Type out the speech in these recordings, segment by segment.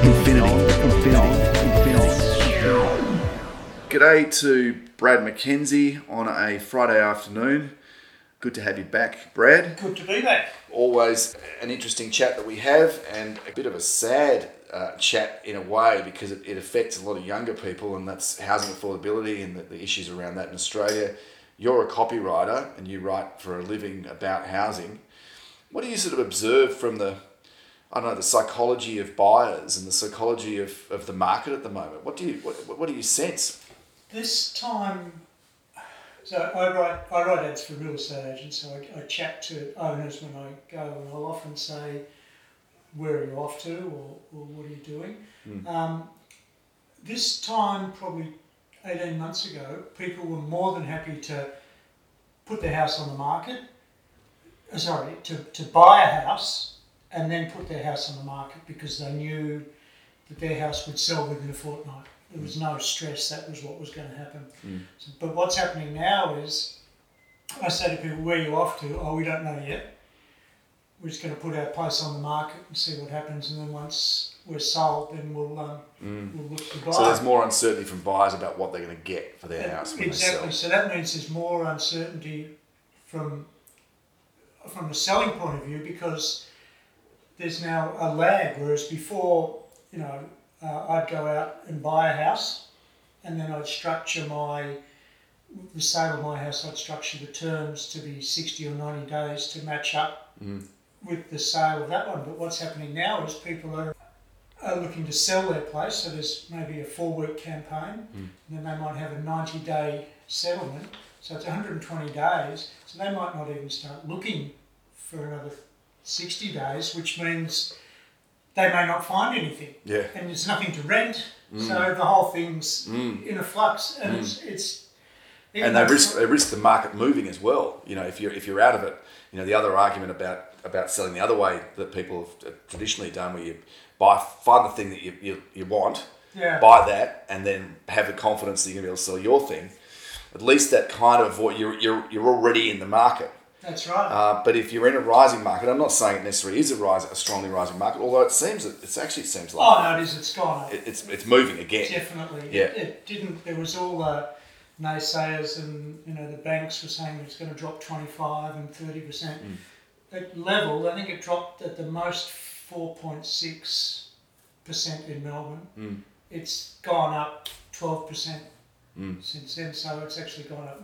Beyond Infinity. G'day to Brad McKenzie on a Friday afternoon. Good to have you back, Brad. Good to be back. Always an interesting chat that we have, and a bit of a sad chat in a way, because it affects a lot of younger people, and that's housing affordability and the issues around that in Australia. You're a copywriter and you write for a living about housing. What do you sort of observe from the psychology of buyers and the psychology of the market at the moment? What do you sense? This time, so I write ads for real estate agents, so I chat to owners when I go, and I'll often say, where are you off to, or what are you doing? Mm. This time, probably 18 months ago, people were more than happy to put their house on the market, to buy a house and then put their house on the market, because they knew that their house would sell within a fortnight. There was no stress, that was what was going to happen. Mm. So, but what's happening now is, I say to people, where are you off to? Oh, we don't know yet. We're just going to put our place on the market and see what happens, and then once we're sold, then we'll look to buy. So there's more uncertainty from buyers about what they're going to get for their house when exactly. They sell. So that means there's more uncertainty from the selling point of view, because there's now a lag, whereas before, I'd go out and buy a house, and then I'd structure the sale of my house, I'd structure the terms to be 60 or 90 days to match up with the sale of that one. But what's happening now is people are looking to sell their place, so there's maybe a 4-week campaign, and then they might have a 90-day settlement, so it's 120 days, so they might not even start looking for another 60 days, which means they may not find anything. Yeah. And there's nothing to rent, so the whole thing's in a flux, and it's and they risk the market moving as well. If you're out of it, the other argument about selling the other way that people have traditionally done, where you find the thing that you want, buy that, and then have the confidence that you're going to be able to sell your thing. At least that kind of what you're already in the market. That's right. But if you're in a rising market, I'm not saying it necessarily is a strongly rising market, although it seems like. Oh no, it is. It's gone up. It's moving again. Definitely. Yeah. It didn't. There was all the naysayers, and the banks were saying it's going to drop 25 and 30%. It leveled. I think it dropped at the most 4.6% in Melbourne. It's gone up 12% since then. So it's actually gone up,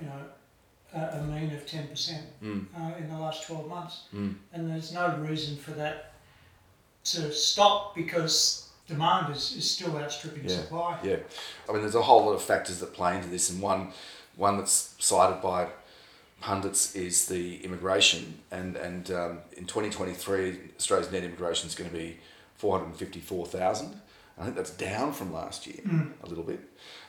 a mean of 10% in the last 12 months. And there's no reason for that to stop, because demand is still outstripping supply. Yeah, I mean, there's a whole lot of factors that play into this, and one that's cited by pundits is the immigration. And in 2023, Australia's net immigration is going to be 454,000. I think that's down from last year a little bit.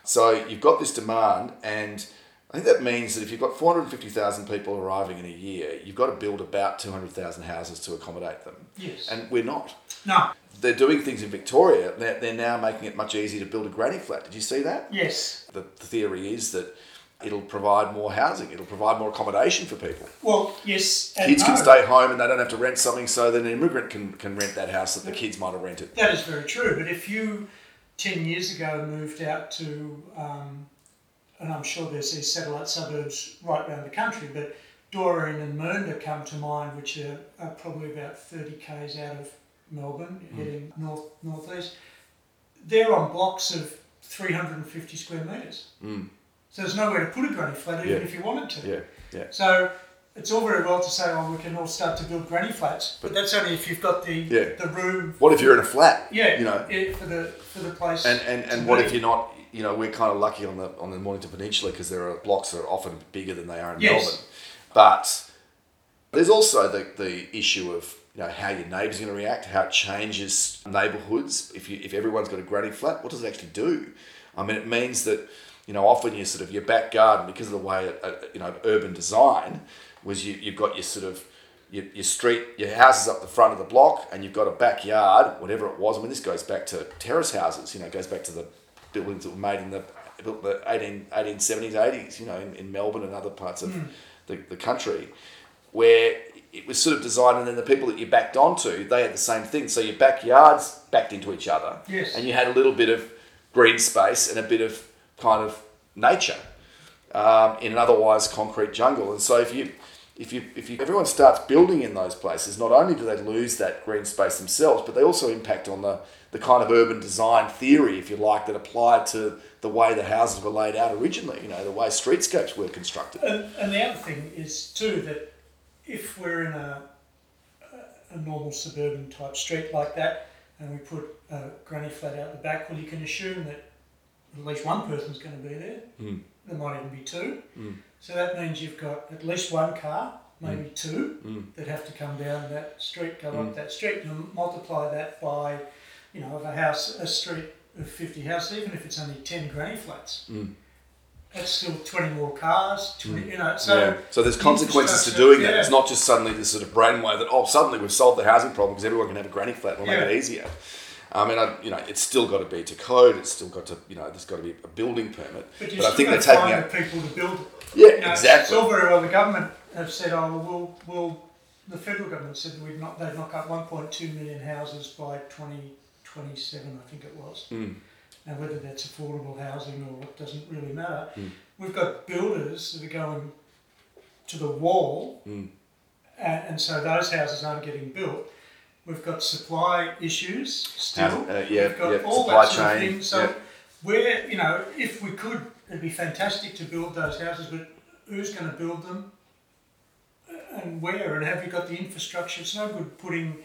So you've got this demand, and I think that means that if you've got 450,000 people arriving in a year, you've got to build about 200,000 houses to accommodate them. Yes. And we're not. No. They're doing things in Victoria. They're now making it much easier to build a granny flat. Did you see that? Yes. The theory is that it'll provide more housing. It'll provide more accommodation for people. Well, yes. Kids can stay home and they don't have to rent something, so then an immigrant can rent that house that the kids might have rented. That is very true. But if you, 10 years ago, moved out to, and I'm sure there's these satellite suburbs right around the country, but Dorian and Moonda come to mind, which are probably about 30 k's out of Melbourne, heading northeast. They're on blocks of 350 square metres. So there's nowhere to put a granny flat, even if you wanted to. Yeah. So it's all very well to say, oh, we can all start to build granny flats, but that's only if you've got the room. What if you're in a flat? Yeah, for the place. And what if you're not? We're kind of lucky on the Mornington Peninsula, because there are blocks that are often bigger than they are in Melbourne. But there's also the issue of how your neighbours are going to react, how it changes neighbourhoods. If everyone's got a granny flat, what does it actually do? I mean, it means that often your sort of your back garden, because of the way urban design was, you've got your sort of your street, your house is up the front of the block, and you've got a backyard, whatever it was. I mean, this goes back to terrace houses. It goes back to the buildings that were made in the 1870s, 80s, in Melbourne and other parts of the country, where it was sort of designed, and then the people that you backed onto, they had the same thing. So your backyards backed into each other. Yes. And you had a little bit of green space and a bit of kind of nature in an otherwise concrete jungle. And so if everyone starts building in those places, not only do they lose that green space themselves, but they also impact on the kind of urban design theory, if you like, that applied to the way the houses were laid out originally, you know, the way streetscapes were constructed. And the other thing is too that if we're in a normal suburban type street like that, and we put a granny flat out the back, well, you can assume that at least one person's going to be there. Mm. There might even be two. Mm. So that means you've got at least one car, maybe two, that have to come down that street, go up that street, and multiply that by, you know, a street of 50 houses, even if it's only 10 granny flats. Mm. That's still 20 more cars, 20, you know. So, yeah. So there's consequences to doing that. It's not just suddenly this sort of brainwave that, oh, suddenly we've solved the housing problem because everyone can have a granny flat, we'll make it easier. I mean, it's still got to be to code. It's still got to, there's got to be a building permit. But I think they're taking out people to build. Yeah, exactly. It's all very well. The government have said, the federal government said that they'd knock up 1.2 million houses by 2027, I think it was. Mm. Now, whether that's affordable housing or what doesn't really matter. Mm. We've got builders that are going to the wall, and so those houses aren't getting built. We've got supply issues still. We've got all supply that sort of chain. Thing. So we're, if we could, it'd be fantastic to build those houses, but who's going to build them and where? And have you got the infrastructure? It's no good putting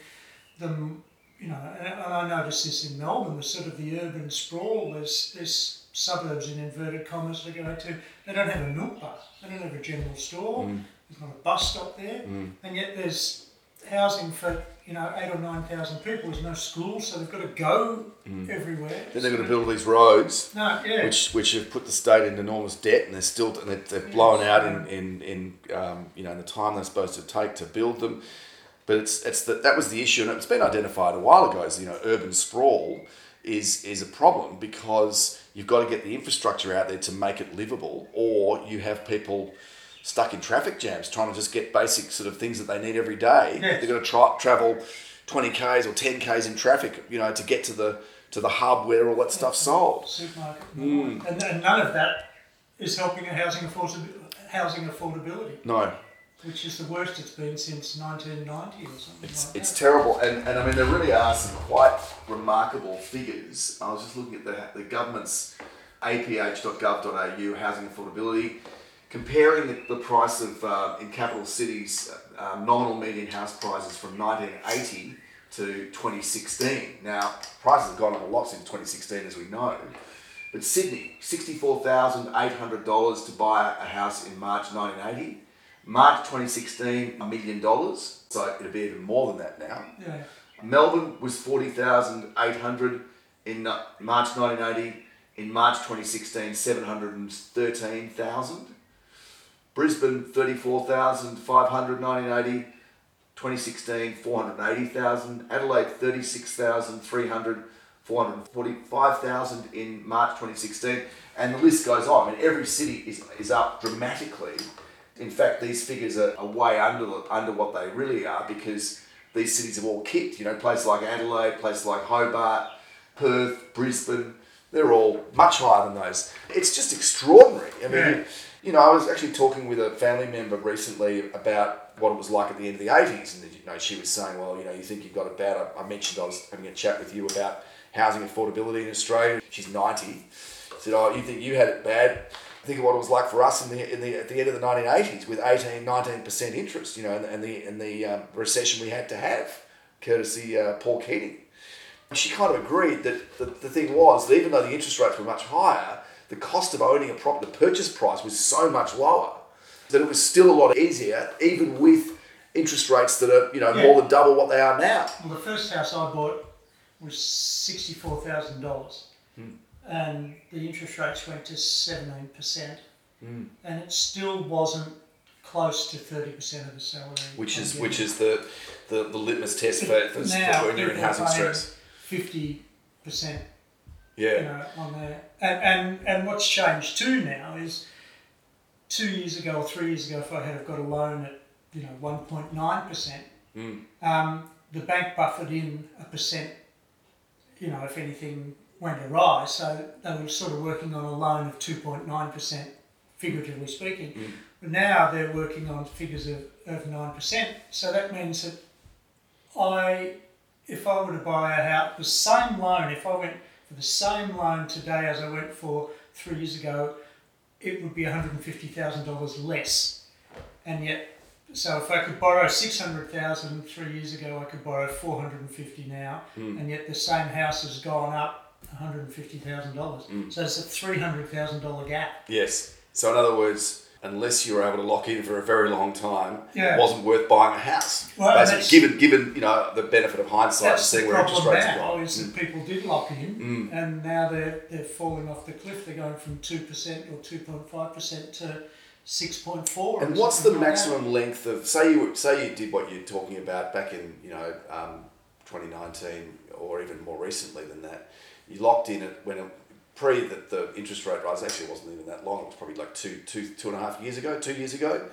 them, and I noticed this in Melbourne, the sort of the urban sprawl, there's suburbs in inverted commas to go to. They don't have a milk bar. They don't have a general store. There's not a bus stop there. And yet there's housing for 8,000 or 9,000 people. There's no schools, so they've got to go everywhere. Then they've got to build all these roads, which have put the state in enormous debt, and they've blown out in the time they're supposed to take to build them. But that was the issue, and it's been identified a while ago as urban sprawl is a problem because you've got to get the infrastructure out there to make it livable, or you have people stuck in traffic jams trying to just get basic sort of things that they need every day. Yes. They're going to travel 20 Ks or 10 Ks in traffic, to get to the hub where all that stuff's sold. Supermarket. And none of that is helping housing affordability. No. Which is the worst it's been since 1990 or something. It's terrible. And I mean, there really are some quite remarkable figures. I was just looking at the government's aph.gov.au housing affordability, comparing the price of, in capital cities, nominal median house prices from 1980 to 2016. Now, prices have gone up a lot since 2016, as we know. But Sydney, $64,800 to buy a house in March 1980. March 2016, $1 million. So it'll be even more than that now. Yeah. Melbourne was $40,800 in March 1980. In March 2016, $713,000. Brisbane, $34,500 1980. 2016, $480,000. Adelaide, $36,300. $445,000 in March 2016. And the list goes on. I mean, every city is up dramatically. In fact, these figures are way under what they really are because these cities have all kicked. Places like Adelaide, places like Hobart, Perth, Brisbane, they're all much higher than those. It's just extraordinary. I mean, I was actually talking with a family member recently about what it was like at the end of the 80s. And, she was saying, well, you think you've got it bad. I mentioned I was having a chat with you about housing affordability in Australia. She's 90. I said, oh, you think you had it bad? Think of what it was like for us at the end of the 1980s with 18, 19% interest, and the recession we had to have, courtesy Paul Keating. She kind of agreed that the thing was that even though the interest rates were much higher, the cost of owning a property, the purchase price was so much lower that it was still a lot easier, even with interest rates that are more than double what they are now. Well, the first house I bought was $64,000. And the interest rates went to 17%, and it still wasn't close to 30% of the salary. Which is the litmus test for now, when you're in housing stress. 50%. Yeah. On there, and what's changed too now is 2 years ago or 3 years ago, if I had got a loan at you know, 1.9%. The bank buffered in 1%, you know, if anything went awry. So they were sort of working on a loan of 2.9%, figuratively speaking. But now they're working on figures of 9%. So that means that if I were to buy a house, the same loan, if I went for the same loan today as I went for 3 years ago, it would be $150,000 less. And yet, so if I could borrow $600,000 3 years ago, I could borrow $450,000 now, and yet the same house has gone up $150,000. So it's a $300,000 gap. Yes. So in other words, unless you were able to lock in for a very long time, it wasn't worth buying a house. Well, basically, given you know, the benefit of hindsight, seeing where interest rates are going. Is that people did lock in, and now they're falling off the cliff. They're going from 2% or 2.5% to 6.4. And what's the maximum length of, say you did what you're talking about back in, you know, 2019 or even more recently than that, you locked in at when the interest rate rise, actually wasn't even that long. It was probably like two and a half years ago.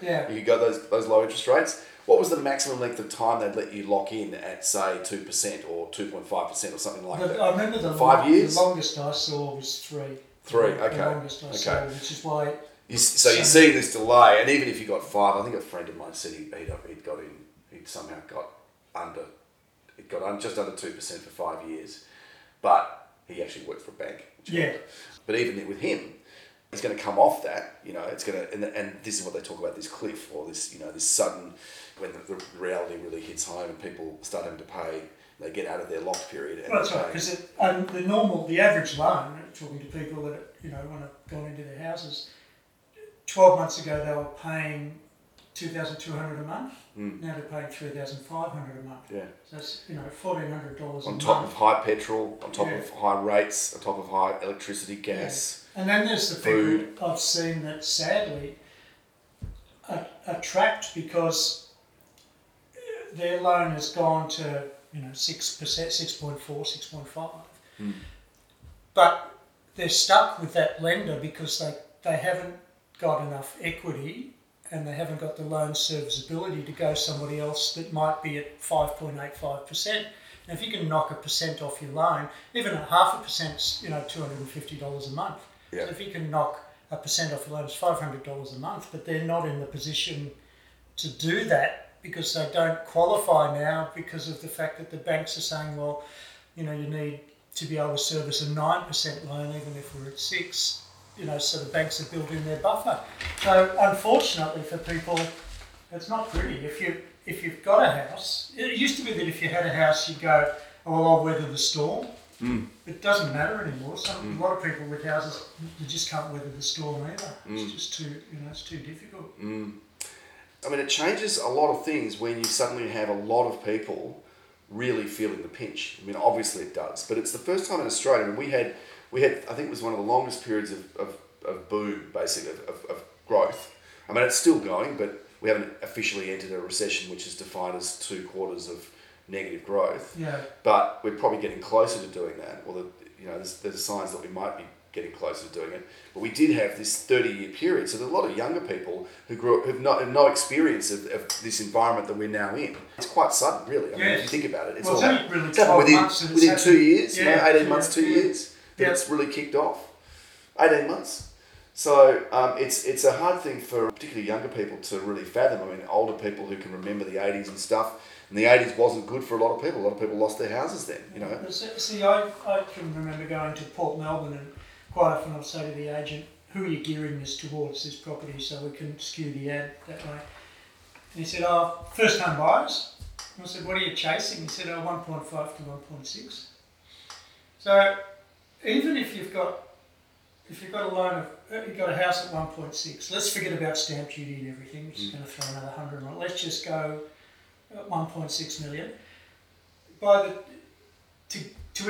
Yeah. You could go those low interest rates. What was the maximum length of time they'd let you lock in at, say, 2% or 2.5% or something like that? I remember the 5 years. The longest I saw was three. Okay. The longest I saw, which is why. So you see this delay, and even if you got five, I think a friend of mine said he got just under 2% for 5 years, but he actually worked for a bank. But even with him, he's going to come off that, you know, it's going to, and this is what they talk about, this cliff or this, you know, this sudden, when the reality really hits home and people start having to pay, they get out of their locked period. And that's right, because the average loan, talking to people that, you know, want to go into their houses, 12 months ago, they were paying $2,200 a month. Now they're paying $3,500 a month. Yeah. So that's, you know, $1,400 a month. On top of high petrol, on top of high rates, on top of high electricity, gas, food. And then there's the people I've seen that sadly are trapped because their loan has gone to, you know, 6%, 6.4, 6.5. But they're stuck with that lender because they haven't got enough equity and they haven't got the loan serviceability to go somebody else that might be at 5.85%. And if you can knock 1% off your loan, even 0.5%, you know, $250 a month. Yeah. So if you can knock 1% off your loan, it's $500 a month, but they're not in the position to do that because they don't qualify now because of the fact that the banks are saying, well, you know, you need to be able to service a 9% loan even if we're at 6%. You know, so the banks have built in their buffer. So unfortunately for people, it's not pretty. If you've got a house, it used to be that if you had a house, you'd go, oh, well, I'll weather the storm. It doesn't matter anymore. A lot of people with houses, you just can't weather the storm either. It's just too, you know, it's too difficult. I mean, it changes a lot of things when you suddenly have a lot of people really feeling the pinch. I mean, obviously it does, but it's the first time in Australia, and we had, I think it was one of the longest periods of boom, basically, of growth. I mean, it's still going, but we haven't officially entered a recession, which is defined as 2 quarters of negative growth. Yeah. But we're probably getting closer to doing that. Well, you know, there's signs that we might be getting closer to doing it. But we did have this 30-year period, so there's a lot of younger people who grew up have no experience of this environment that we're now in. It's quite sudden, really. I mean, if you think about it, it's within 2 years, you know, 18 months, 2 years. It's really kicked off, 18 months. So it's a hard thing for particularly younger people to really fathom. I mean, older people who can remember the 80s and stuff, and the 80s wasn't good for a lot of people. A lot of people lost their houses then, you know. See, I can remember going to Port Melbourne, and quite often I'll say to the agent, who are you gearing this towards, this property, so we can skew the ad that way? And he said, oh, first time buyers. And I said, what are you chasing? He said, oh, 1.5 to 1.6. So even if you've got a loan of, you've got a house at 1.6, let's forget about stamp duty and everything, which is going to throw another 100 on it. Let's just go at 1.6 million. To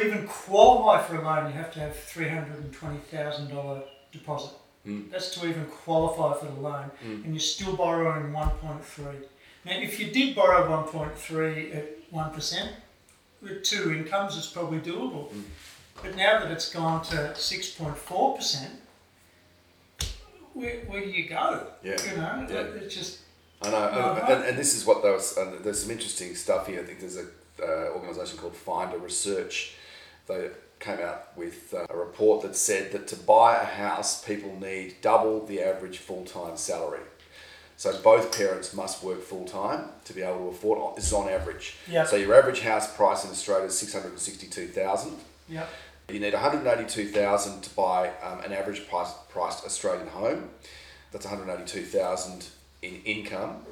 even qualify for a loan, you have to have $320,000 deposit. That's to even qualify for the loan, and you're still borrowing 1.3. Now, if you did borrow 1.3 at 1%, with two incomes, it's probably doable. But now that it's gone to 6.4%, where do you go? Yeah. You know, it's just I know, and this is what those. There's some interesting stuff here. I think there's a organisation called Finder Research. They came out with a report that said that to buy a house, people need double the average full-time salary. So both parents must work full-time to be able to afford. This is on average. Yep. So your average house price in Australia is $662,000. Yeah. You need $182,000 to buy an average priced Australian home. That's $182,000 in income.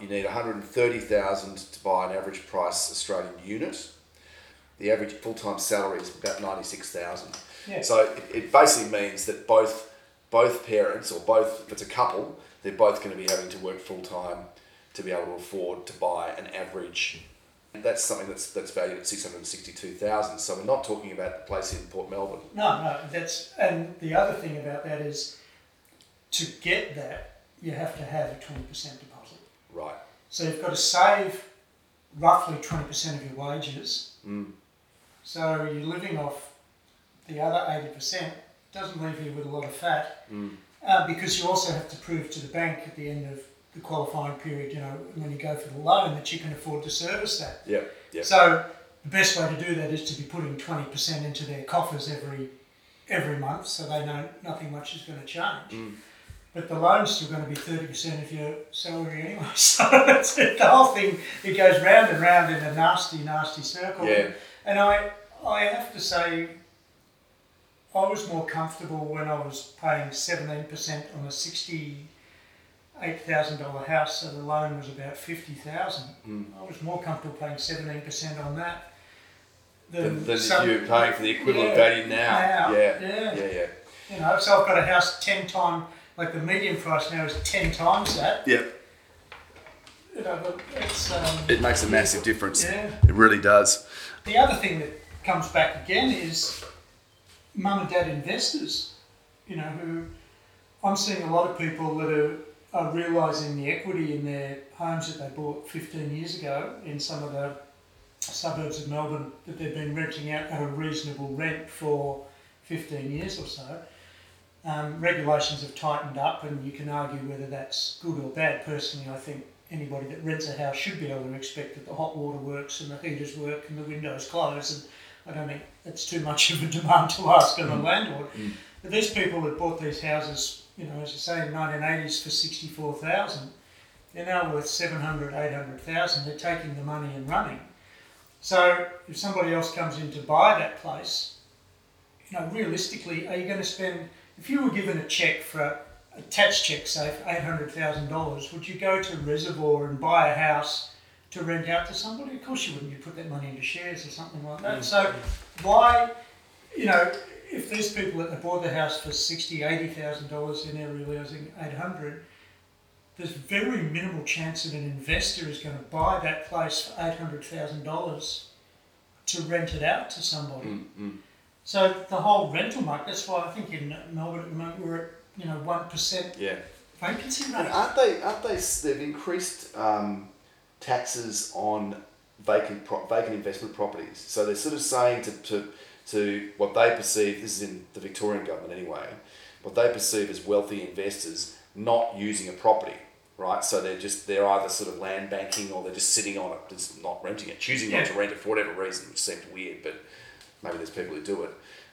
You need $130,000 to buy an average price Australian unit. The average full-time salary is about $96,000. Yeah. So it basically means that both parents, or both, if it's a couple, they're both going to be having to work full-time to be able to afford to buy an average. And that's something that's valued at $662,000. So we're not talking about the place in Port Melbourne. No, and the other thing about that is to get that, you have to have a 20% deposit. Right. So you've got to save roughly 20% of your wages. Mm. So you're living off the other 80%. Doesn't leave you with a lot of fat, because you also have to prove to the bank at the end of the qualifying period, when you go for the loan, that you can afford to service that. Yep. So the best way to do that is to be putting 20% into their coffers every month, so they know nothing much is going to change. Mm. But the loan's still going to be 30% of your salary anyway. So the whole thing, it goes round and round in a nasty, nasty circle. Yeah. And I have to say, I was more comfortable when I was paying 17% on a $68,000 house, so the loan was about $50,000. Mm. I was more comfortable paying 17% on that than if you were paying for the equivalent value now. Yeah. So I've got a house 10 times, like the median price now is 10 times that. Yeah. It makes a massive difference. Yeah. It really does. The other thing that comes back again is mum and dad investors, who I'm seeing a lot of people that are realising the equity in their homes that they bought 15 years ago in some of the suburbs of Melbourne that they've been renting out at a reasonable rent for 15 years or so. Regulations have tightened up, and you can argue whether that's good or bad. Personally, I think anybody that rents a house should be able to expect that the hot water works and the heaters work and the windows close, and I don't think that's too much of a demand to ask of a landlord. Mm. But these people that bought these houses, as you say, in the 1980s for $64,000, they're now worth $700,000, $800,000. They're taking the money and running. So if somebody else comes in to buy that place, realistically, are you going to spend, if you were given a cheque for a tax cheque, say, for $800,000, would you go to Reservoir and buy a house to rent out to somebody? Of course you wouldn't. You put that money into shares or something like that. So why, if these people that bought the house for $60,000, $80,000 and they're realising $800,000, there's very minimal chance that an investor is going to buy that place for $800,000 to rent it out to somebody. Mm-hmm. So the whole rental market, that's why I think in Melbourne at the moment we're at 1% vacancy rate. And aren't they? They've increased taxes on vacant investment properties. So they're sort of saying to what they perceive, this is in the Victorian government anyway, what they perceive as wealthy investors not using a property, right? So they're either sort of land banking, or they're just sitting on it, just not renting it, choosing not to rent it for whatever reason, which seemed weird, but maybe there's people who do it.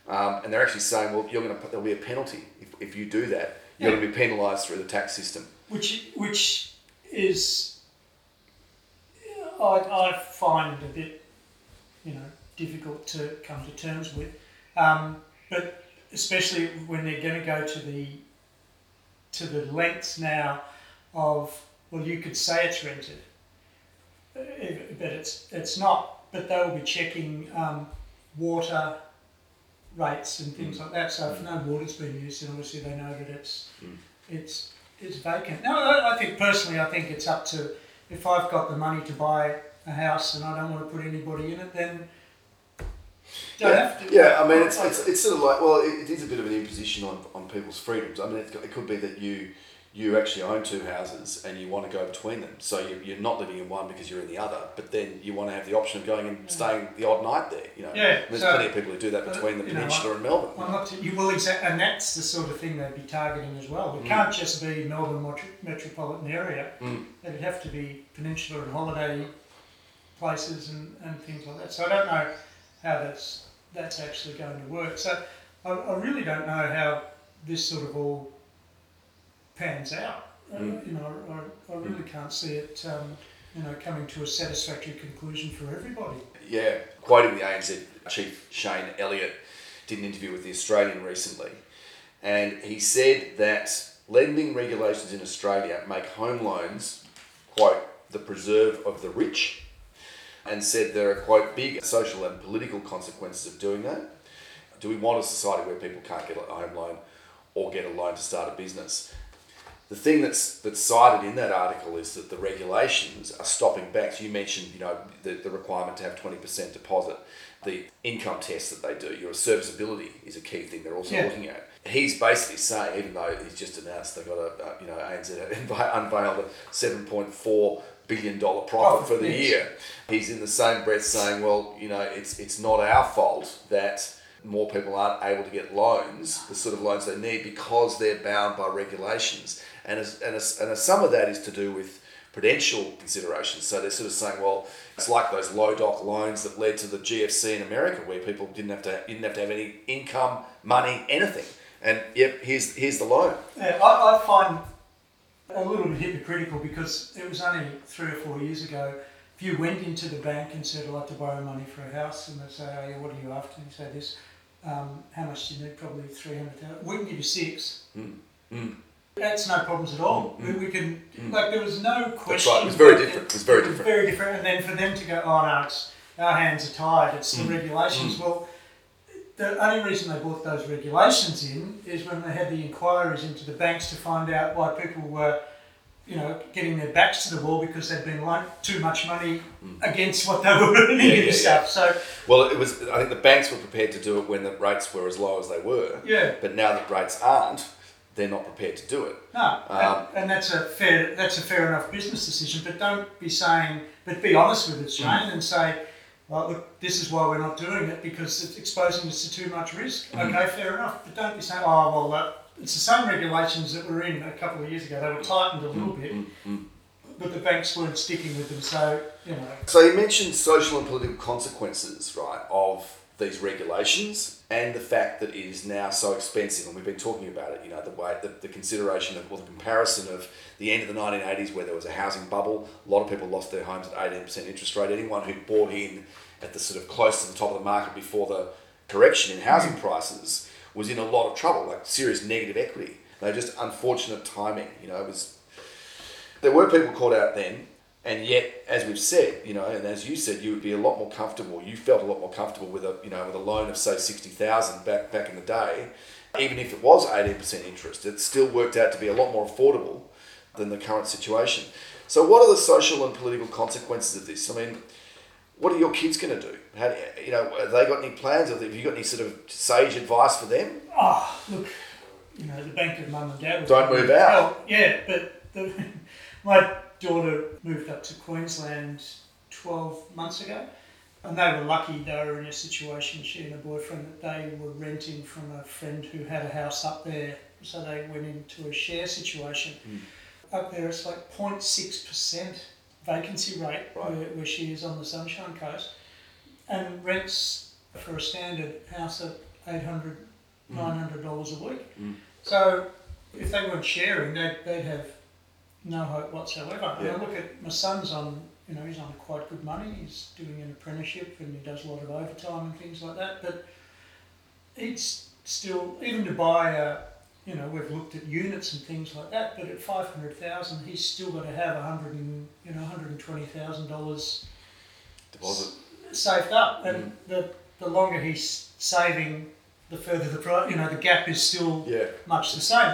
And they're actually saying, well, there'll be a penalty if you do that. You're going to be penalised through the tax system. Which is, I find a bit, difficult to come to terms with, but especially when they're going to go to the lengths now of, well, you could say it's rented, but it's not. But they will be checking water rates and things like that. So if no water's been used, then obviously they know that it's vacant. No, I think personally, it's up to. If I've got the money to buy a house and I don't want to put anybody in it, then don't have to. Yeah, I mean, it's sort of like, well, it is a bit of an imposition on people's freedoms. I mean, it could be that you you actually own two houses and you want to go between them. So you're not living in one because you're in the other, but then you want to have the option of going and staying the odd night there. You know, yeah, there's plenty of people who do that between the peninsula and Melbourne. And that's the sort of thing they'd be targeting as well. It can't just be Melbourne metropolitan area. It'd have to be peninsula and holiday places and things like that. So I don't know how that's actually going to work. So I really don't know how this sort of all pans out. You know, I really can't see it coming to a satisfactory conclusion for everybody. Yeah, quoting the ANZ chief Shane Elliott, did an interview with The Australian recently, and he said that lending regulations in Australia make home loans, quote, the preserve of the rich, and said there are, quote, big social and political consequences of doing that. Do we want a society where people can't get a home loan or get a loan to start a business? The thing that's cited in that article is that the regulations are stopping banks. You mentioned, the requirement to have 20% deposit, the income test that they do, your serviceability is a key thing they're also looking at. He's basically saying, even though he's just announced they've got ANZ unveiled a $7.4 billion profit for the year, he's in the same breath saying, well, it's not our fault that more people aren't able to get loans, the sort of loans they need, because they're bound by regulations. And some of that is to do with prudential considerations. So they're sort of saying, well, it's like those low doc loans that led to the GFC in America, where people didn't have to have any income, money, anything. And here's the loan. Yeah, I find a little bit hypocritical, because it was only 3 or 4 years ago, if you went into the bank and said, I'd like to borrow money for a house, and they say, oh yeah, what are you after? And you say this, how much do you need? Probably 300,000. We can give you 6. That's no problems at all. We can, there was no question. That's right. It was very different. And then for them to go, oh no, our hands are tied, it's the regulations. Well, the only reason they brought those regulations in is when they had the inquiries into the banks to find out why people were getting their backs to the wall because they'd been lumped too much money against what they were earning and stuff. So, well, I think the banks were prepared to do it when the rates were as low as they were. Yeah. But now that rates aren't, they're not prepared to do it. No. And that's a fair enough business decision. But don't be saying, but be honest with it, Shane, and say, well, look, this is why we're not doing it, because it's exposing us to too much risk. Okay, fair enough. But don't be saying, oh well, it's the same regulations that were in a couple of years ago. They were tightened a little bit, but the banks weren't sticking with them, so. So you mentioned social and political consequences, right, of these regulations and the fact that it is now so expensive. And we've been talking about it, the way, the consideration of, or the comparison of the end of the 1980s where there was a housing bubble. A lot of people lost their homes at 18% interest rate. Anyone who bought in at the sort of close to the top of the market before the correction in housing prices was in a lot of trouble, like serious negative equity. They just unfortunate timing, there were people caught out then, and yet, as we've said, and as you said, you would be a lot more comfortable, you felt a lot more comfortable with a loan of say 60,000 back in the day, even if it was 18% interest, it still worked out to be a lot more affordable than the current situation. So what are the social and political consequences of this? I mean, what are your kids going to do? How, have they got any plans? Have you got any sort of sage advice for them? Oh, look, the bank of mum and dad. Don't move out. Well, yeah, but my daughter moved up to Queensland 12 months ago, and they were lucky. They were in a situation, she and her boyfriend, that they were renting from a friend who had a house up there, so they went into a share situation. Up there, it's like 0.6%. vacancy rate, right, where she is on the Sunshine Coast, and rents for a standard house at $800, $900 a week. So if they weren't sharing, they'd have no hope whatsoever. Yeah. And I look at my son's he's on quite good money, he's doing an apprenticeship and he does a lot of overtime and things like that, but it's still, even to buy we've looked at units and things like that, but at $500,000, he's still got to have $120,000 deposit saved up, and the longer he's saving, the further the the gap is still much the same.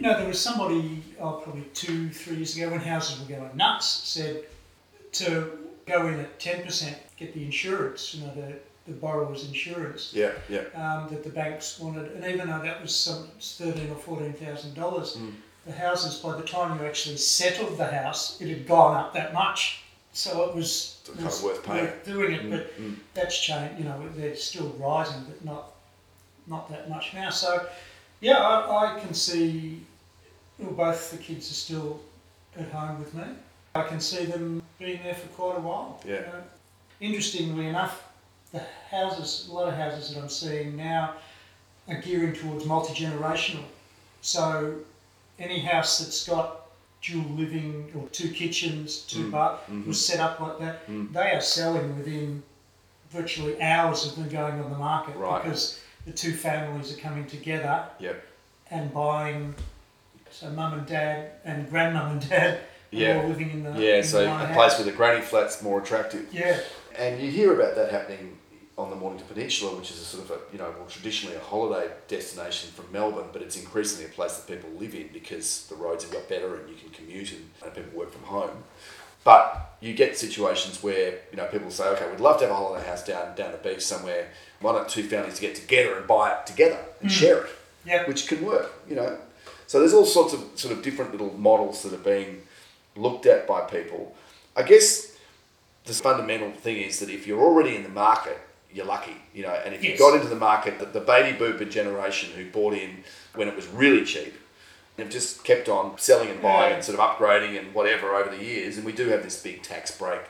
There was somebody probably 2-3 years ago when houses were going nuts, said to go in at 10%, get the insurance, the borrower's insurance, that the banks wanted, and even though that was some $13,000 or $14,000, the houses, by the time you actually settled the house, it had gone up that much. So it was worth paying. Doing it, but that's changed. You know, they're still rising, but not that much now. So, yeah, I can see. Well, both the kids are still at home with me. I can see them being there for quite a while. Yeah. You know? Interestingly enough, a lot of houses that I'm seeing now are gearing towards multi-generational. So any house that's got dual living or two kitchens, two baths, was set up like that, they are selling within virtually hours of them going on the market, right, because the two families are coming together, yep, and buying. So mum and dad and grandmum and dad are all living in the place with a granny flat's more attractive. Yeah. And you hear about that happening on the Mornington Peninsula, which is a sort of more traditionally a holiday destination from Melbourne, but it's increasingly a place that people live in because the roads have got better and you can commute and people work from home. But you get situations where, people say, okay, we'd love to have a holiday house down the beach somewhere. Why don't two families get together and buy it together and share it? Yeah. Which can work, So there's all sorts of sort of different little models that are being looked at by people. I guess the fundamental thing is that if you're already in the market, you're lucky, and if you got into the market, the baby boomer generation who bought in when it was really cheap and have just kept on selling and buying and sort of upgrading and whatever over the years, and we do have this big tax break,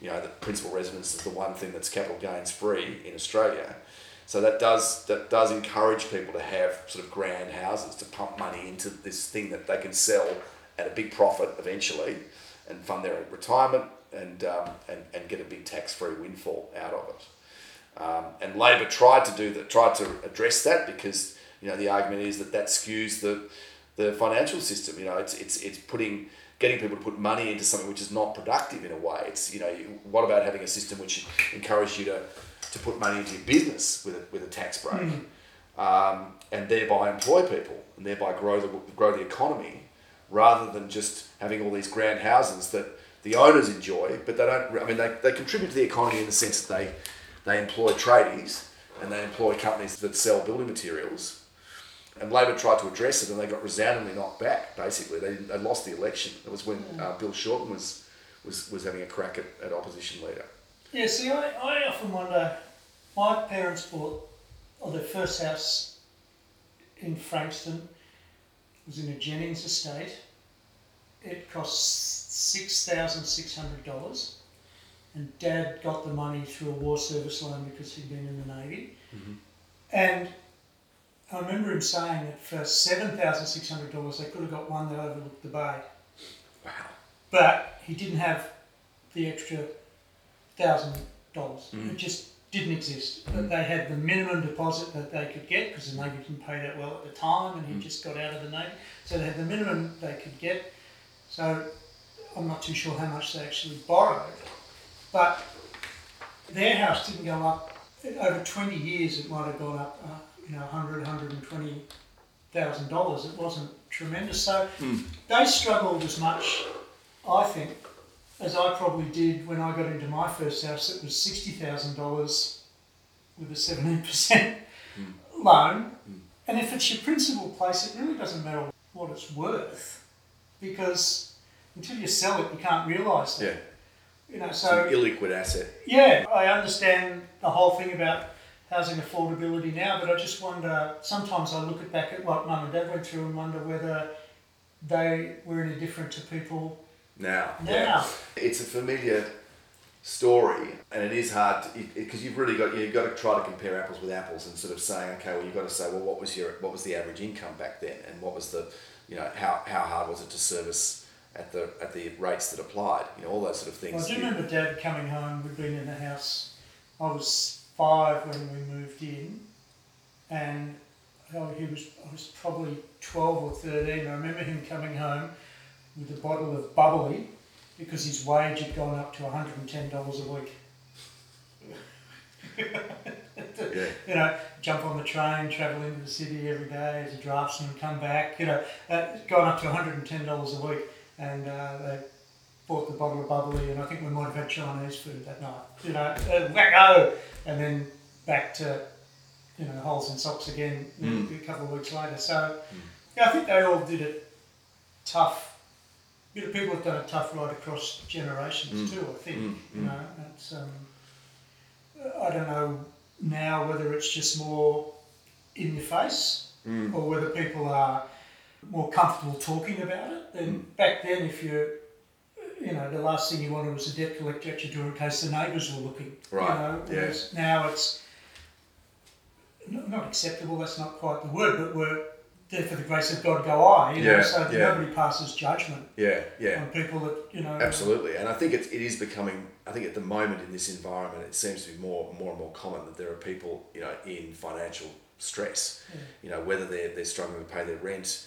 the principal residence is the one thing that's capital gains free in Australia. So that does encourage people to have sort of grand houses to pump money into this thing that they can sell at a big profit eventually and fund their retirement and get a big tax-free windfall out of it. And Labor tried to address that because the argument is that skews the financial system. It's getting people to put money into something which is not productive in a way. It's what about having a system which encourages you to put money into your business with a tax break, and thereby employ people and thereby grow the economy, rather than just having all these grand houses that the owners enjoy, but they don't. I mean, they contribute to the economy in the sense that they employ tradies and they employ companies that sell building materials. And Labor tried to address it and they got resoundingly knocked back, basically. They lost the election. That was when Bill Shorten was having a crack at opposition leader. Yeah, see, I often wonder, my parents bought their first house in Frankston. It was in a Jennings estate. It cost $6,600. And Dad got the money through a war service loan because he'd been in the Navy. Mm-hmm. And I remember him saying that for $7,600 they could have got one that overlooked the bay. Wow. But he didn't have the extra $1,000. It just didn't exist. But they had the minimum deposit that they could get because the Navy didn't pay that well at the time and he just got out of the Navy. So they had the minimum they could get. So I'm not too sure how much they actually borrowed. But their house didn't go up. Over 20 years, it might have gone up, $100,000, $120,000. It wasn't tremendous. So they struggled as much, I think, as I probably did when I got into my first house. It was $60,000 with a 17% loan. And if it's your principal place, it really doesn't matter what it's worth, because until you sell it, you can't realise that. Yeah. So it's an illiquid asset. Yeah, I understand the whole thing about housing affordability now, but I just wonder, sometimes I look back at what Mum and Dad went through and wonder whether they were any different to people now. Yeah. It's a familiar story, and it is hard because you've got to try to compare apples with apples and sort of saying, okay, well, you've got to say, well, what was the average income back then, and what was the, how hard was it to service at the rates that applied, all those sort of things. Well, I do remember Dad coming home. We'd been in the house. I was 5 when we moved in, and I was probably 12 or 13. I remember him coming home with a bottle of bubbly because his wage had gone up to $110 a week. Yeah. Jump on the train, travel into the city every day as a draftsman, come back, gone up to $110 a week. And they bought the bottle of bubbly, and I think we might have had Chinese food that night. Wacko! And then back to, holes and socks again a couple of weeks later. So, I think they all did it tough, you know, people have done a tough ride across generations too, I think, you know, that's, I don't know now whether it's just more in your face or whether people are more comfortable talking about it. And back then, if you're, you know, the last thing you wanted was a debt collector at your door in case the neighbours were looking. Right, you know, yes. Now it's not acceptable, that's not quite the word, but we're there for the grace of God go I, you know, so that nobody passes judgment on people that, you know. Absolutely, and I think it is becoming, I think at the moment in this environment, it seems to be more and more common that there are people, you know, in financial stress, you know, whether they're struggling to pay their rent,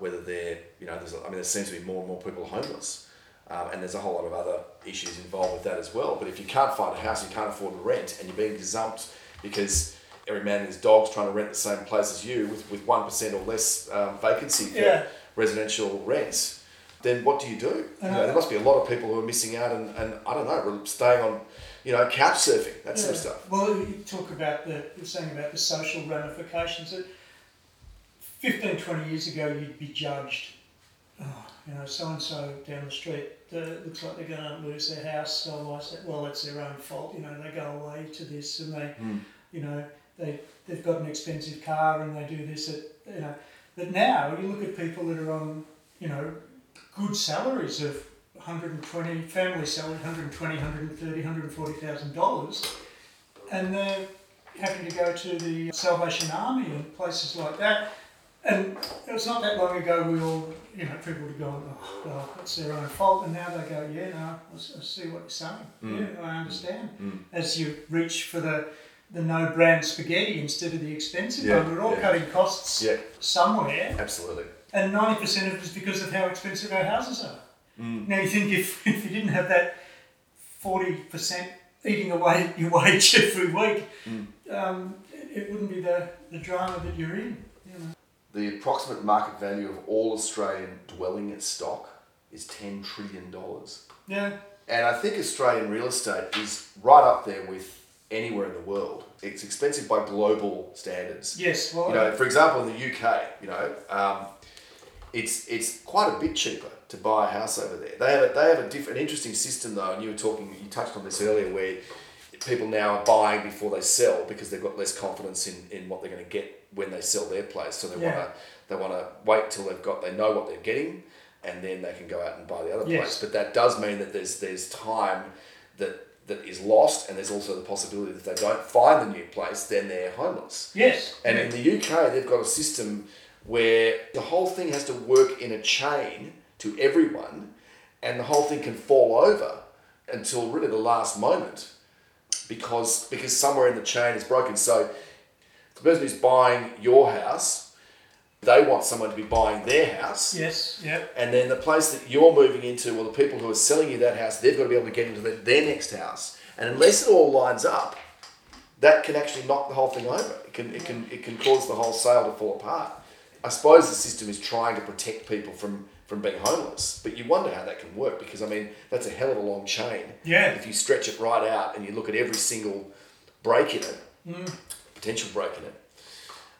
whether they're, you know, there's, I mean, there seems to be more and more people homeless. And there's a whole lot of other issues involved with that as well. But if you can't find a house, you can't afford to rent, and you're being gazumped because every man and his dog's trying to rent the same place as you with 1% or less vacancy for residential rents, then what do you do? You know, there must be a lot of people who are missing out and I don't know, staying on, you know, couch surfing, that sort of stuff. Well, you talk about you're saying about the social ramifications. 15, 20 years ago, you'd be judged. Oh, you know, so-and-so down the street, looks like they're going to lose their house. Well, it's their own fault. You know, they go away to this and they, you know, they've got an expensive car and they do this. You know, but now you look at people that are on, you know, good salaries of 120, family salary, 120, 130, $140,000, and they're having to go to the Salvation Army and places like that. And it was not that long ago we all, you know, people would go, oh, well, it's their own fault. And now they go, yeah, no, I see what you're saying. Yeah, I understand. As you reach for the no-brand spaghetti instead of the expensive one, we're all cutting costs somewhere. Absolutely. And 90% of it is because of how expensive our houses are. Now, you think if you didn't have that 40% eating away at your wage every week, it wouldn't be the drama that you're in, you know. The approximate market value of all Australian dwelling stock is $10 trillion. Yeah. And I think Australian real estate is right up there with anywhere in the world. It's expensive by global standards. Yes. Well, you know, for example, in the UK, you know, it's quite a bit cheaper to buy a house over there. They have a different, interesting system though, and you touched on this earlier, where people now are buying before they sell because they've got less confidence in what they're going to get when they sell their place. So they want to wait till they know what they're getting, and then they can go out and buy the other place. But that does mean that there's time that is lost, and there's also the possibility that if they don't find the new place, then they're homeless. Yes. And in the UK, they've got a system where the whole thing has to work in a chain to everyone, and the whole thing can fall over until really the last moment. Because somewhere in the chain is broken. So the person who's buying your house, they want someone to be buying their house. Yes, yeah. And then the place that you're moving into, or the people who are selling you that house, they've got to be able to get into their next house. And unless it all lines up, that can actually knock the whole thing over. It can cause the whole sale to fall apart. I suppose the system is trying to protect people from being homeless, but you wonder how that can work, because I mean, that's a hell of a long chain. Yeah. If you stretch it right out and you look at every single break in it, potential break in it.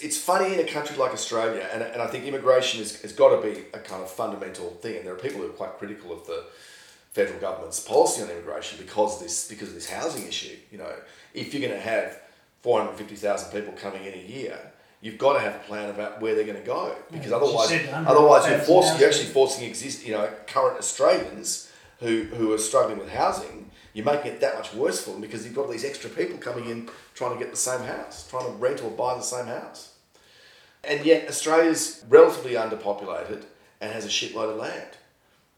It's funny in a country like Australia, and I think immigration has got to be a kind of fundamental thing, and there are people who are quite critical of the federal government's policy on immigration because of this housing issue. You know, if you're going to have 450,000 people coming in a year, you've got to have a plan about where they're going to go, because otherwise you're actually forcing current Australians who are struggling with housing. You're making it that much worse for them, because you've got all these extra people coming in trying to get the same house, trying to rent or buy the same house. And yet Australia's relatively underpopulated and has a shitload of land.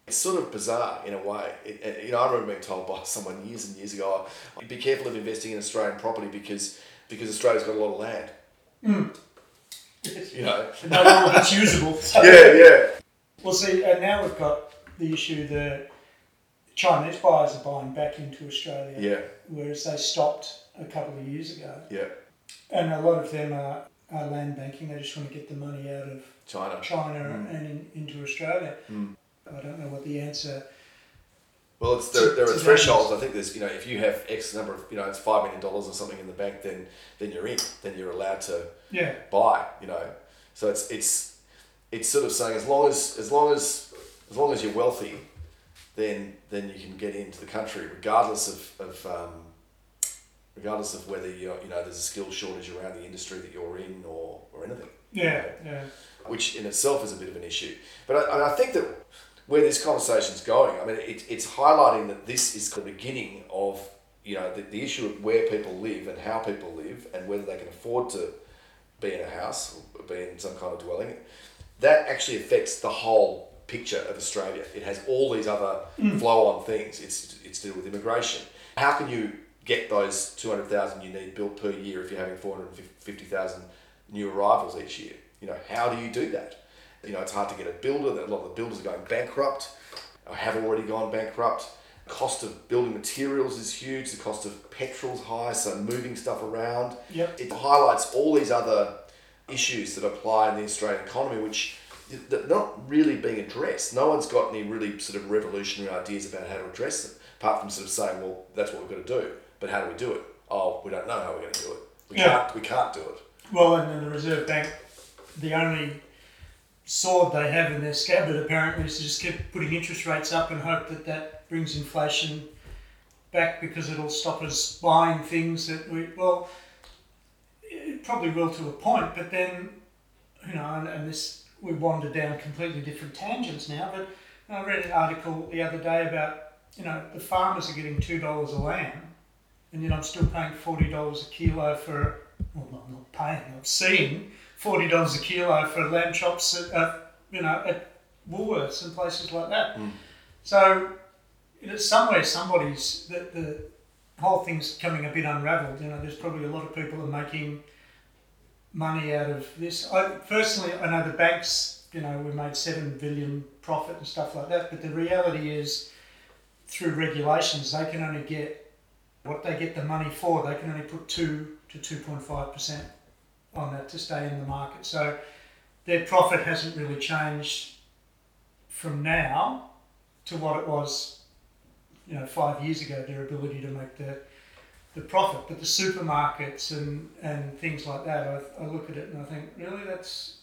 It's sort of bizarre in a way. I remember being told by someone years and years ago, be careful of investing in Australian property because Australia's got a lot of land. You know, no longer that's usable. So. Yeah. Well, see, and now we've got the issue that Chinese buyers are buying back into Australia, whereas they stopped a couple of years ago. Yeah, and a lot of them are land banking. They just want to get the money out of China and into Australia. I don't know what the answer. Well, there are thresholds. I think there's, you know, if you have X number of, you know, it's $5 million or something in the bank, then you're allowed to buy. You know, so it's it's sort of saying as long as you're wealthy, then you can get into the country regardless of whether you're, there's a skill shortage around the industry that you're in or anything. Yeah, yeah. Which in itself is a bit of an issue. But I think that where this conversation's going, I mean, it's highlighting that this is the beginning of, the issue of where people live and how people live and whether they can afford to be in a house or be in some kind of dwelling. That actually affects the whole picture of Australia. It has all these other flow-on things. It's to do with immigration. How can you get those 200,000 you need built per year if you're having 450,000 new arrivals each year? How do you do that? It's hard to get a builder. A lot of the builders are going bankrupt or have already gone bankrupt. The cost of building materials is huge. The cost of petrol's high, so moving stuff around. Yep. It highlights all these other issues that apply in the Australian economy, which are not really being addressed. No one's got any really sort of revolutionary ideas about how to address them, apart from sort of saying, well, that's what we've got to do. But how do we do it? Oh, we don't know how we're going to do it. We can't do it. Well, and then the Reserve Bank, the only sword they have in their scabbard apparently is to just keep putting interest rates up and hope that brings inflation back, because it'll stop us buying things that it probably will to a point, but then, we wander down completely different tangents now, but I read an article the other day about, the farmers are getting $2 a lamb, and yet I'm still paying $40 a kilo for, well, I'm not paying, I'm seeing $40 a kilo for lamb chops at Woolworths and places like that. Mm. So, somewhere somebody's, the whole thing's coming a bit unravelled. There's probably a lot of people who are making money out of this. I know the banks, we made $7 billion profit and stuff like that, but the reality is through regulations, they can only get what they get the money for. They can only put 2 to 2.5% on that to stay in the market. So their profit hasn't really changed from now to what it was, 5 years ago, their ability to make the profit. But the supermarkets and things like that, I look at it and I think, really, that's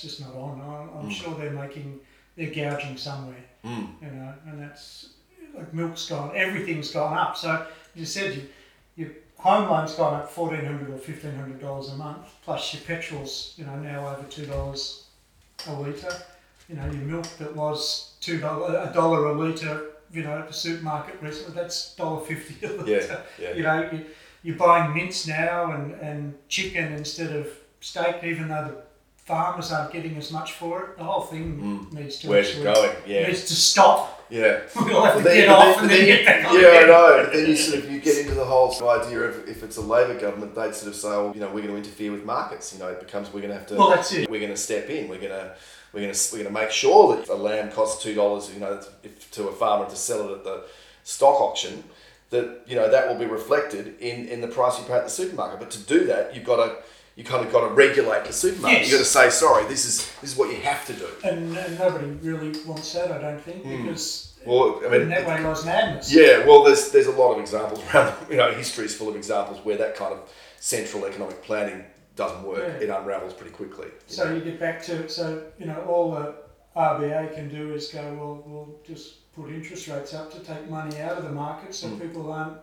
just not on. I'm sure they're gouging somewhere, and that's like milk's gone, everything's gone up. So you said your home loan's gone up $1,400 or $1,500 a month, plus your petrol's, now over $2 a litre. Your milk that was $1 a litre, at the supermarket restaurant, that's $1.50 a litre. Yeah. You're buying mince now and chicken instead of steak, even though the farmers aren't getting as much for it. The whole thing needs to. Where's it going? Yeah. Needs to stop. Yeah. We'll have to get off and then get back on. Yeah, again. I know. But then you get into the whole idea of, if it's a Labor government, they'd sort of say, well, we're going to interfere with markets. It becomes, we're going to have to. Well, that's it. We're going to step in. We're going to make sure that if a lamb costs $2, to a farmer to sell it at the stock auction, that that will be reflected in the price you pay at the supermarket. But to do that, you kind of got to regulate the supermarket. Yes. You got to say, sorry, this is what you have to do. And nobody really wants that, I don't think, because that way lies madness. Yeah, well, there's a lot of examples around. History is full of examples where that kind of central economic planning doesn't work. Yeah. It unravels pretty quickly. You get back to it. So all the RBA can do is go, well, we'll just put interest rates up to take money out of the market, so people aren't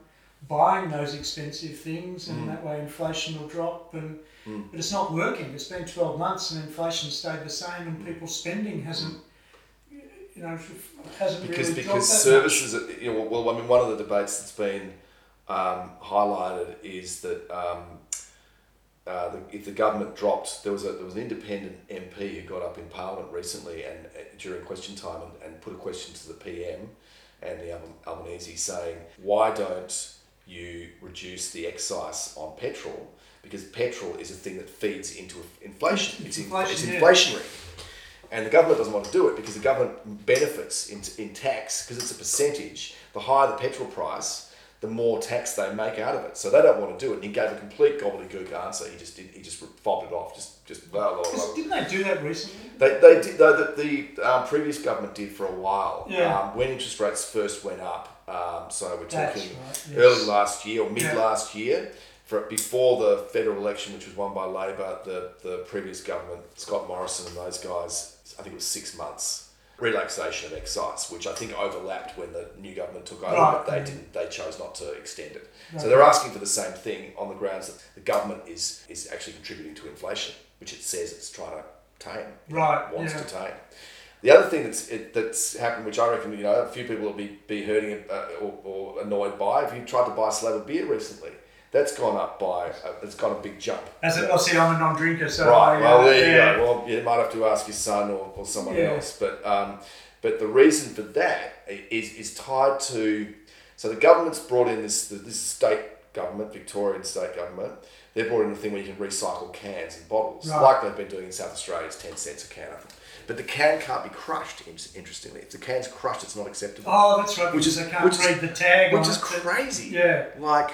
buying those expensive things, and that way inflation will drop. And but it's not working. It's been 12 months and inflation stayed the same, and people's spending hasn't really dropped services. One of the debates that's been highlighted is that. If the government dropped, there was an independent MP who got up in Parliament recently and during question time and put a question to the PM, Anthony Albanese, saying, why don't you reduce the excise on petrol? Because petrol is a thing that feeds into inflation. It's inflationary. And the government doesn't want to do it because the government benefits in tax, because it's a percentage. The higher the petrol price, the more tax they make out of it, so they don't want to do it. And he gave a complete gobbledygook answer. He just fobbed it off. Just blah blah blah. Didn't they do that recently? They did. The previous government did for a while. Yeah. When interest rates first went up, so we're talking early last year or mid last year, before the federal election, which was won by Labor, the previous government, Scott Morrison and those guys, I think it was 6 months, relaxation of excise, which I think overlapped when the new government took over, right. But they chose not to extend it. Right. So they're asking for the same thing on the grounds that the government is actually contributing to inflation, which it says it's trying to tame, right? To tame. The other thing that's happened, which I reckon a few people will be hurting or annoyed by, if you tried to buy a slab of beer recently, that's gone up by it's got a big jump. As it must see, I'm a non-drinker, so right. Well, there you go. Well, you might have to ask your son or someone else, but the reason for that is tied to. So the government's brought in this state government, Victorian state government. They've brought in a thing where you can recycle cans and bottles, right. Like they've been doing in South Australia. It's 10 cents a can. But the can can't be crushed, interestingly. If the can's crushed, it's not acceptable. Oh, that's right, because they can't read the tag. Which is crazy. Yeah. Like,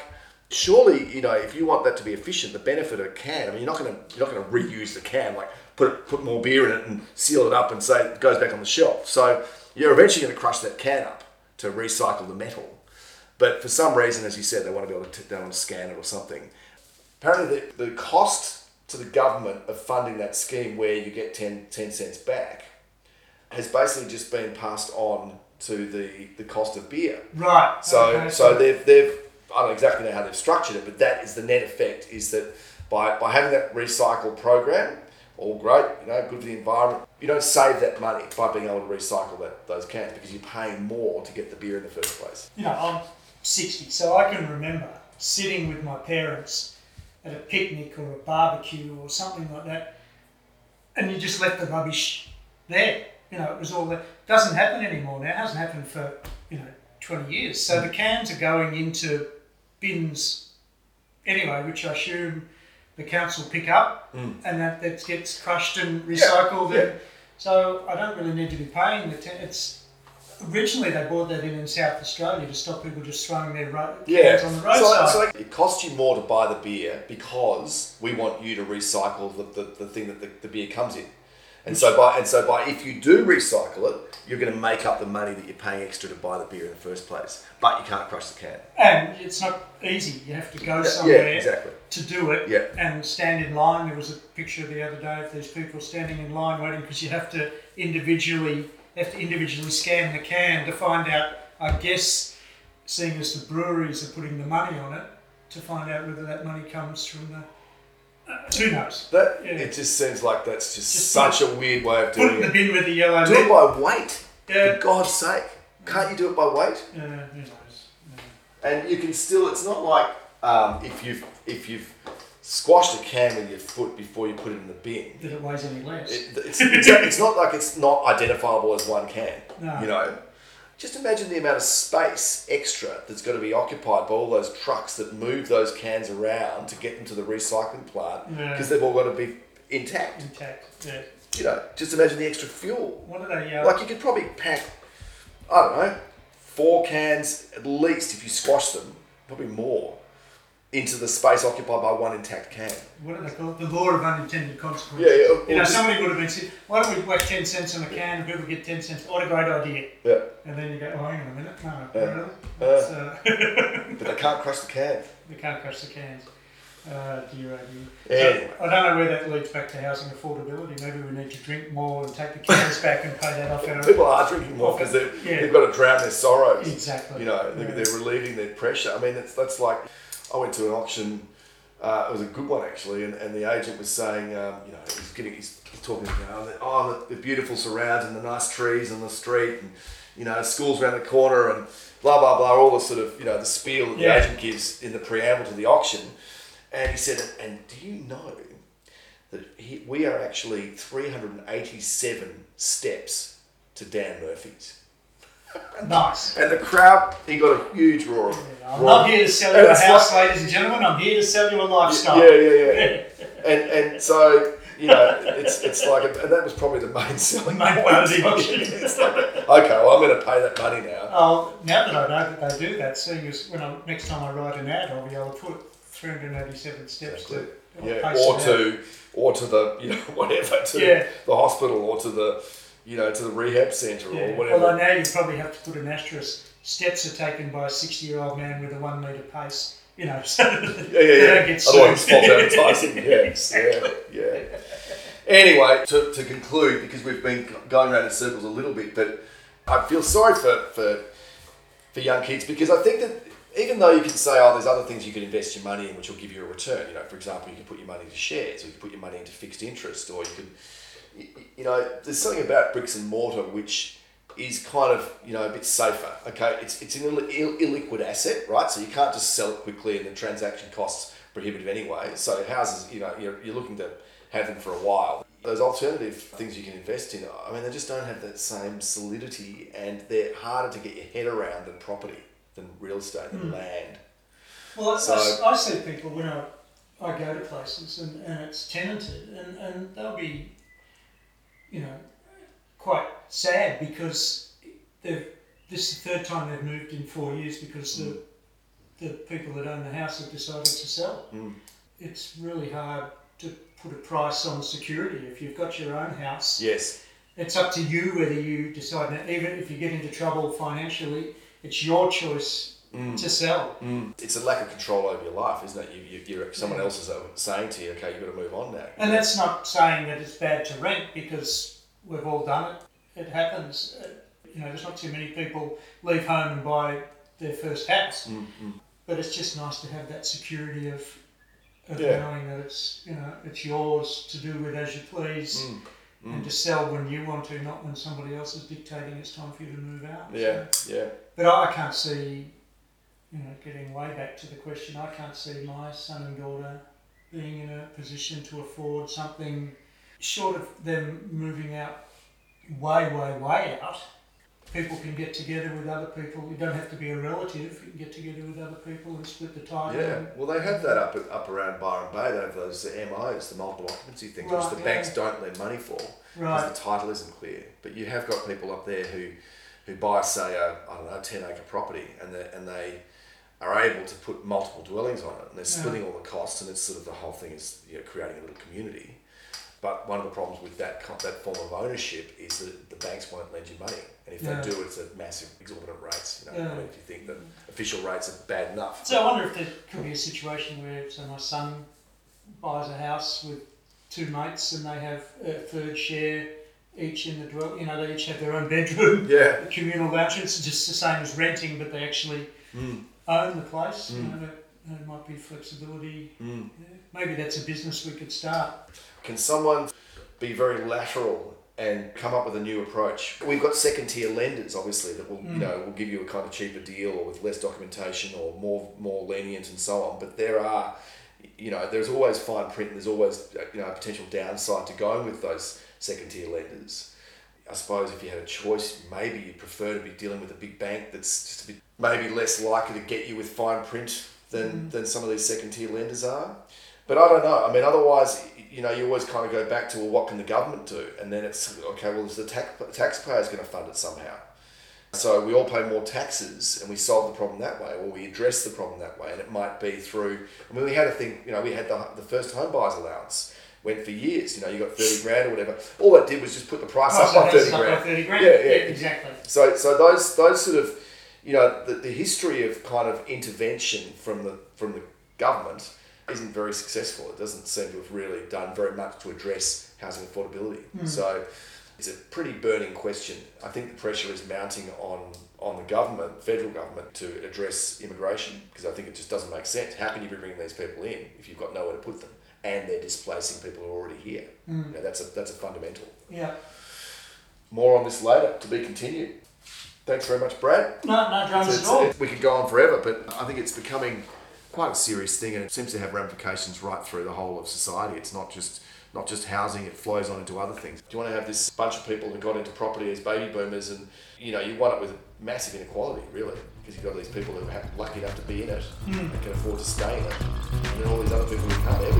surely, if you want that to be efficient, the benefit of a can, I mean, you're not gonna reuse the can, like put more beer in it and seal it up and say it goes back on the shelf. So you're eventually gonna crush that can up to recycle the metal. But for some reason, as you said, they want to be able to they want to scan it or something. Apparently the cost to the government of funding that scheme where you get 10 cents back has basically just been passed on to the cost of beer. Right. So they've I don't exactly know how they've structured it, but that is the net effect, is that by having that recycle program, all great, good for the environment, you don't save that money by being able to recycle those cans, because you're paying more to get the beer in the first place. I'm 60, so I can remember sitting with my parents at a picnic or a barbecue or something like that, and you just left the rubbish there. It was all that. Doesn't happen anymore now. It hasn't happened for 20 years. So the cans are going into bins anyway, which I assume the council pick up, and that gets crushed and recycled. Yeah. And so I don't really need to be paying the Originally, they brought that in South Australia to stop people just throwing their cans on the roadside. So it costs you more to buy the beer because we want you to recycle the thing that the beer comes in, and so by if you do recycle it, you're going to make up the money that you're paying extra to buy the beer in the first place. But you can't crush the can, and it's not easy. You have to go somewhere to do it, and stand in line. There was a picture the other day of these people standing in line waiting because you have to individually scan the can to find out, I guess, seeing as the breweries are putting the money on it, to find out whether that money comes from who knows? It just seems like that's just such a weird way of doing it. Put in the bin with the yellow lid. Do it by weight. Yeah. For God's sake. Can't you do it by weight? Yeah, who knows? Yeah. And you can still, it's not like if you've squashed a can with your foot before you put it in the bin, that it weighs any less. It's not like it's not identifiable as one can. No. Just imagine the amount of space extra that's got to be occupied by all those trucks that move those cans around to get them to the recycling plant, because they've all got to be intact. Just imagine the extra fuel. What are they? Like, you could probably pack, 4 cans at least if you squash them, probably more, into the space occupied by one intact can. What do they call it? The law of unintended consequences. Somebody would have been saying, why don't we whack 10 cents on a can and people get 10 cents? What a great idea. Yeah. And then you go, oh, hang on a minute. No, really? But they can't crush the can. They can't crush the cans. Anyway. So I don't know where that leads back to housing affordability. Maybe we need to drink more and take the cans back and pay that off. People are drinking more because they've got to drown their sorrows. Exactly. They're relieving their pressure. I mean, that's like... I went to an auction, it was a good one actually, and the agent was saying, he's talking about, the beautiful surrounds and the nice trees on the street and, schools around the corner and blah, blah, blah, all the sort of, the spiel that the agent gives in the preamble to the auction. And he said, and do you know that we are actually 387 steps to Dan Murphy's? Nice. And the crowd, he got a huge roar. I'm not here to sell you a house, ladies and gentlemen. I'm here to sell you a lifestyle. And so, it's like, and that was probably the main selling point. It's like, okay, well, I'm going to pay that money now. Oh, now that I know that they do that, seeing as next time I write an ad, I'll be able to put 387 steps to... Or to the, whatever, to the hospital or to the... to the rehab centre or whatever. Although now you probably have to put an asterisk. Steps are taken by a 60-year-old man with a 1-metre pace you know, so they don't get sued. Otherwise, false advertising. Yeah. Anyway, to conclude, because we've been going around in circles a little bit, but I feel sorry for young kids, because I think that even though you can say, oh, there's other things you can invest your money in which will give you a return, you know, for example, you can put your money into shares, or you can put your money into fixed interest, or you could, you know, there's something about bricks and mortar which is kind of, you know, a bit safer, okay? It's an illiquid asset, right? So you can't just sell it quickly, and the transaction costs prohibitive anyway. So houses, you know, you're looking to have them for a while. Those alternative things you can invest in, I mean, they just don't have that same solidity, and they're harder to get your head around than property, than real estate, than land. Well, so, I see people when I go to places and it's tenanted, and they'll be, you know, quite sad because this is the third time they've moved in 4 years because the people that own the house have decided to sell. It's really hard to put a price on security. If you've got your own house, yes, it's up to you whether you decide. Now, even if you get into trouble financially, it's your choice to sell. It's a lack of control over your life, isn't it? You're someone else is saying to you, okay, you've got to move on now. And that's not saying that it's bad to rent, because we've all done it. It happens. You know, there's not too many people leave home and buy their first house. But it's just nice to have that security of knowing that it's, you know, it's yours to do with as you please, and to sell when you want to, not when somebody else is dictating it's time for you to move out. Yeah. But I can't see, you know, getting way back to the question, I can't see my son and daughter being in a position to afford something short of them moving out way out. People can get together with other people. You don't have to be a relative. You can get together with other people and split the title. Yeah, well, they have that up around Byron Bay. They have those MOs, the multiple occupancy thing, right, which the banks don't lend money for because the title isn't clear. But you have got people up there who buy, say, a 10-acre property, and they are able to put multiple dwellings on it, and they're splitting all the costs, and it's sort of the whole thing is, you know, creating a little community. But one of the problems with that form of ownership is that the banks won't lend you money. And if they do, it's at massive, exorbitant rates. You know, I mean, if you think that official rates are bad enough. So I wonder if there could be a situation where, so my son buys a house with two mates and they have a third share each in the dwelling. You know, they each have their own bedroom. Yeah. The communal lounge. It's just the same as renting, but they actually own the place. You know, there might be flexibility. Maybe that's a business we could start. Can someone be very lateral and come up with a new approach? We've got second-tier lenders, obviously, that will, you know, will give you a kind of cheaper deal or with less documentation or more lenient and so on. But there are, you know, there's always fine print. There's always, you know, a potential downside to going with those second-tier lenders. I suppose if you had a choice, maybe you'd prefer to be dealing with a big bank that's just a bit maybe less likely to get you with fine print than some of these second-tier lenders are. But I don't know. I mean, otherwise, you know, you always kind of go back to, well, what can the government do? And then it's, okay, well, is the taxpayer is going to fund it somehow? So we all pay more taxes and we solve the problem that way, or we address the problem that way. And it might be through, I mean, we had a thing, you know, we had the first home buyer's allowance. Went for years, you know, you got 30 grand or whatever. All that did was just put the price up by 30 grand. Yeah, exactly. So those sort of, you know, the history of kind of intervention from the government isn't very successful. It doesn't seem to have really done very much to address housing affordability. So it's a pretty burning question. I think the pressure is mounting on the government, federal government, to address immigration, because I think it just doesn't make sense. How can you be bringing these people in if you've got nowhere to put them and they're displacing people who are already here? You know, that's a fundamental. Yeah. More on this later, to be continued. Thanks very much, Brad. No dramas at all. We could go on forever, but I think it's becoming quite a serious thing, and it seems to have ramifications right through the whole of society. It's not just housing, it flows on into other things. Do you want to have this bunch of people who got into property as baby boomers, and, you know, you wind up with massive inequality, really, because you've got these people who are lucky enough to be in it and can afford to stay in it, and then all these other people who can't ever.